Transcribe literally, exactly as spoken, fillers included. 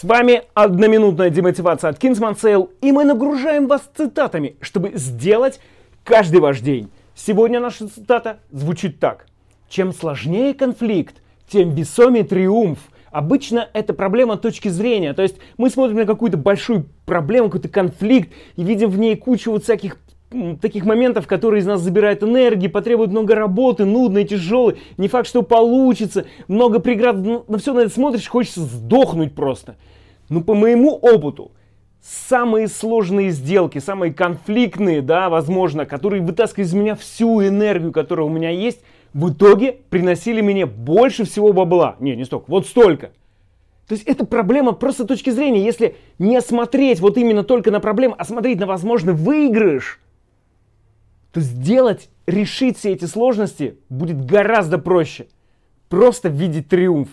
С вами одноминутная демотивация от Kingsman Sale, и мы нагружаем вас цитатами, чтобы сделать каждый ваш день. Сегодня наша цитата звучит так. Чем сложнее конфликт, тем весомее триумф. Обычно это проблема точки зрения, то есть мы смотрим на какую-то большую проблему, какой-то конфликт, и видим в ней кучу вот всяких таких моментов, которые из нас забирают энергии, потребуют много работы, нудные, тяжелые, не факт, что получится, много преград, на все на это смотришь, хочется сдохнуть просто. Но по моему опыту, самые сложные сделки, самые конфликтные, да, возможно, которые вытаскивают из меня всю энергию, которая у меня есть, в итоге приносили мне больше всего бабла. Не, не столько, вот столько. То есть это проблема просто с точки зрения. Если не смотреть вот именно только на проблему, а смотреть на возможный выигрыш, то сделать, решить все эти сложности будет гораздо проще. Просто видеть триумф.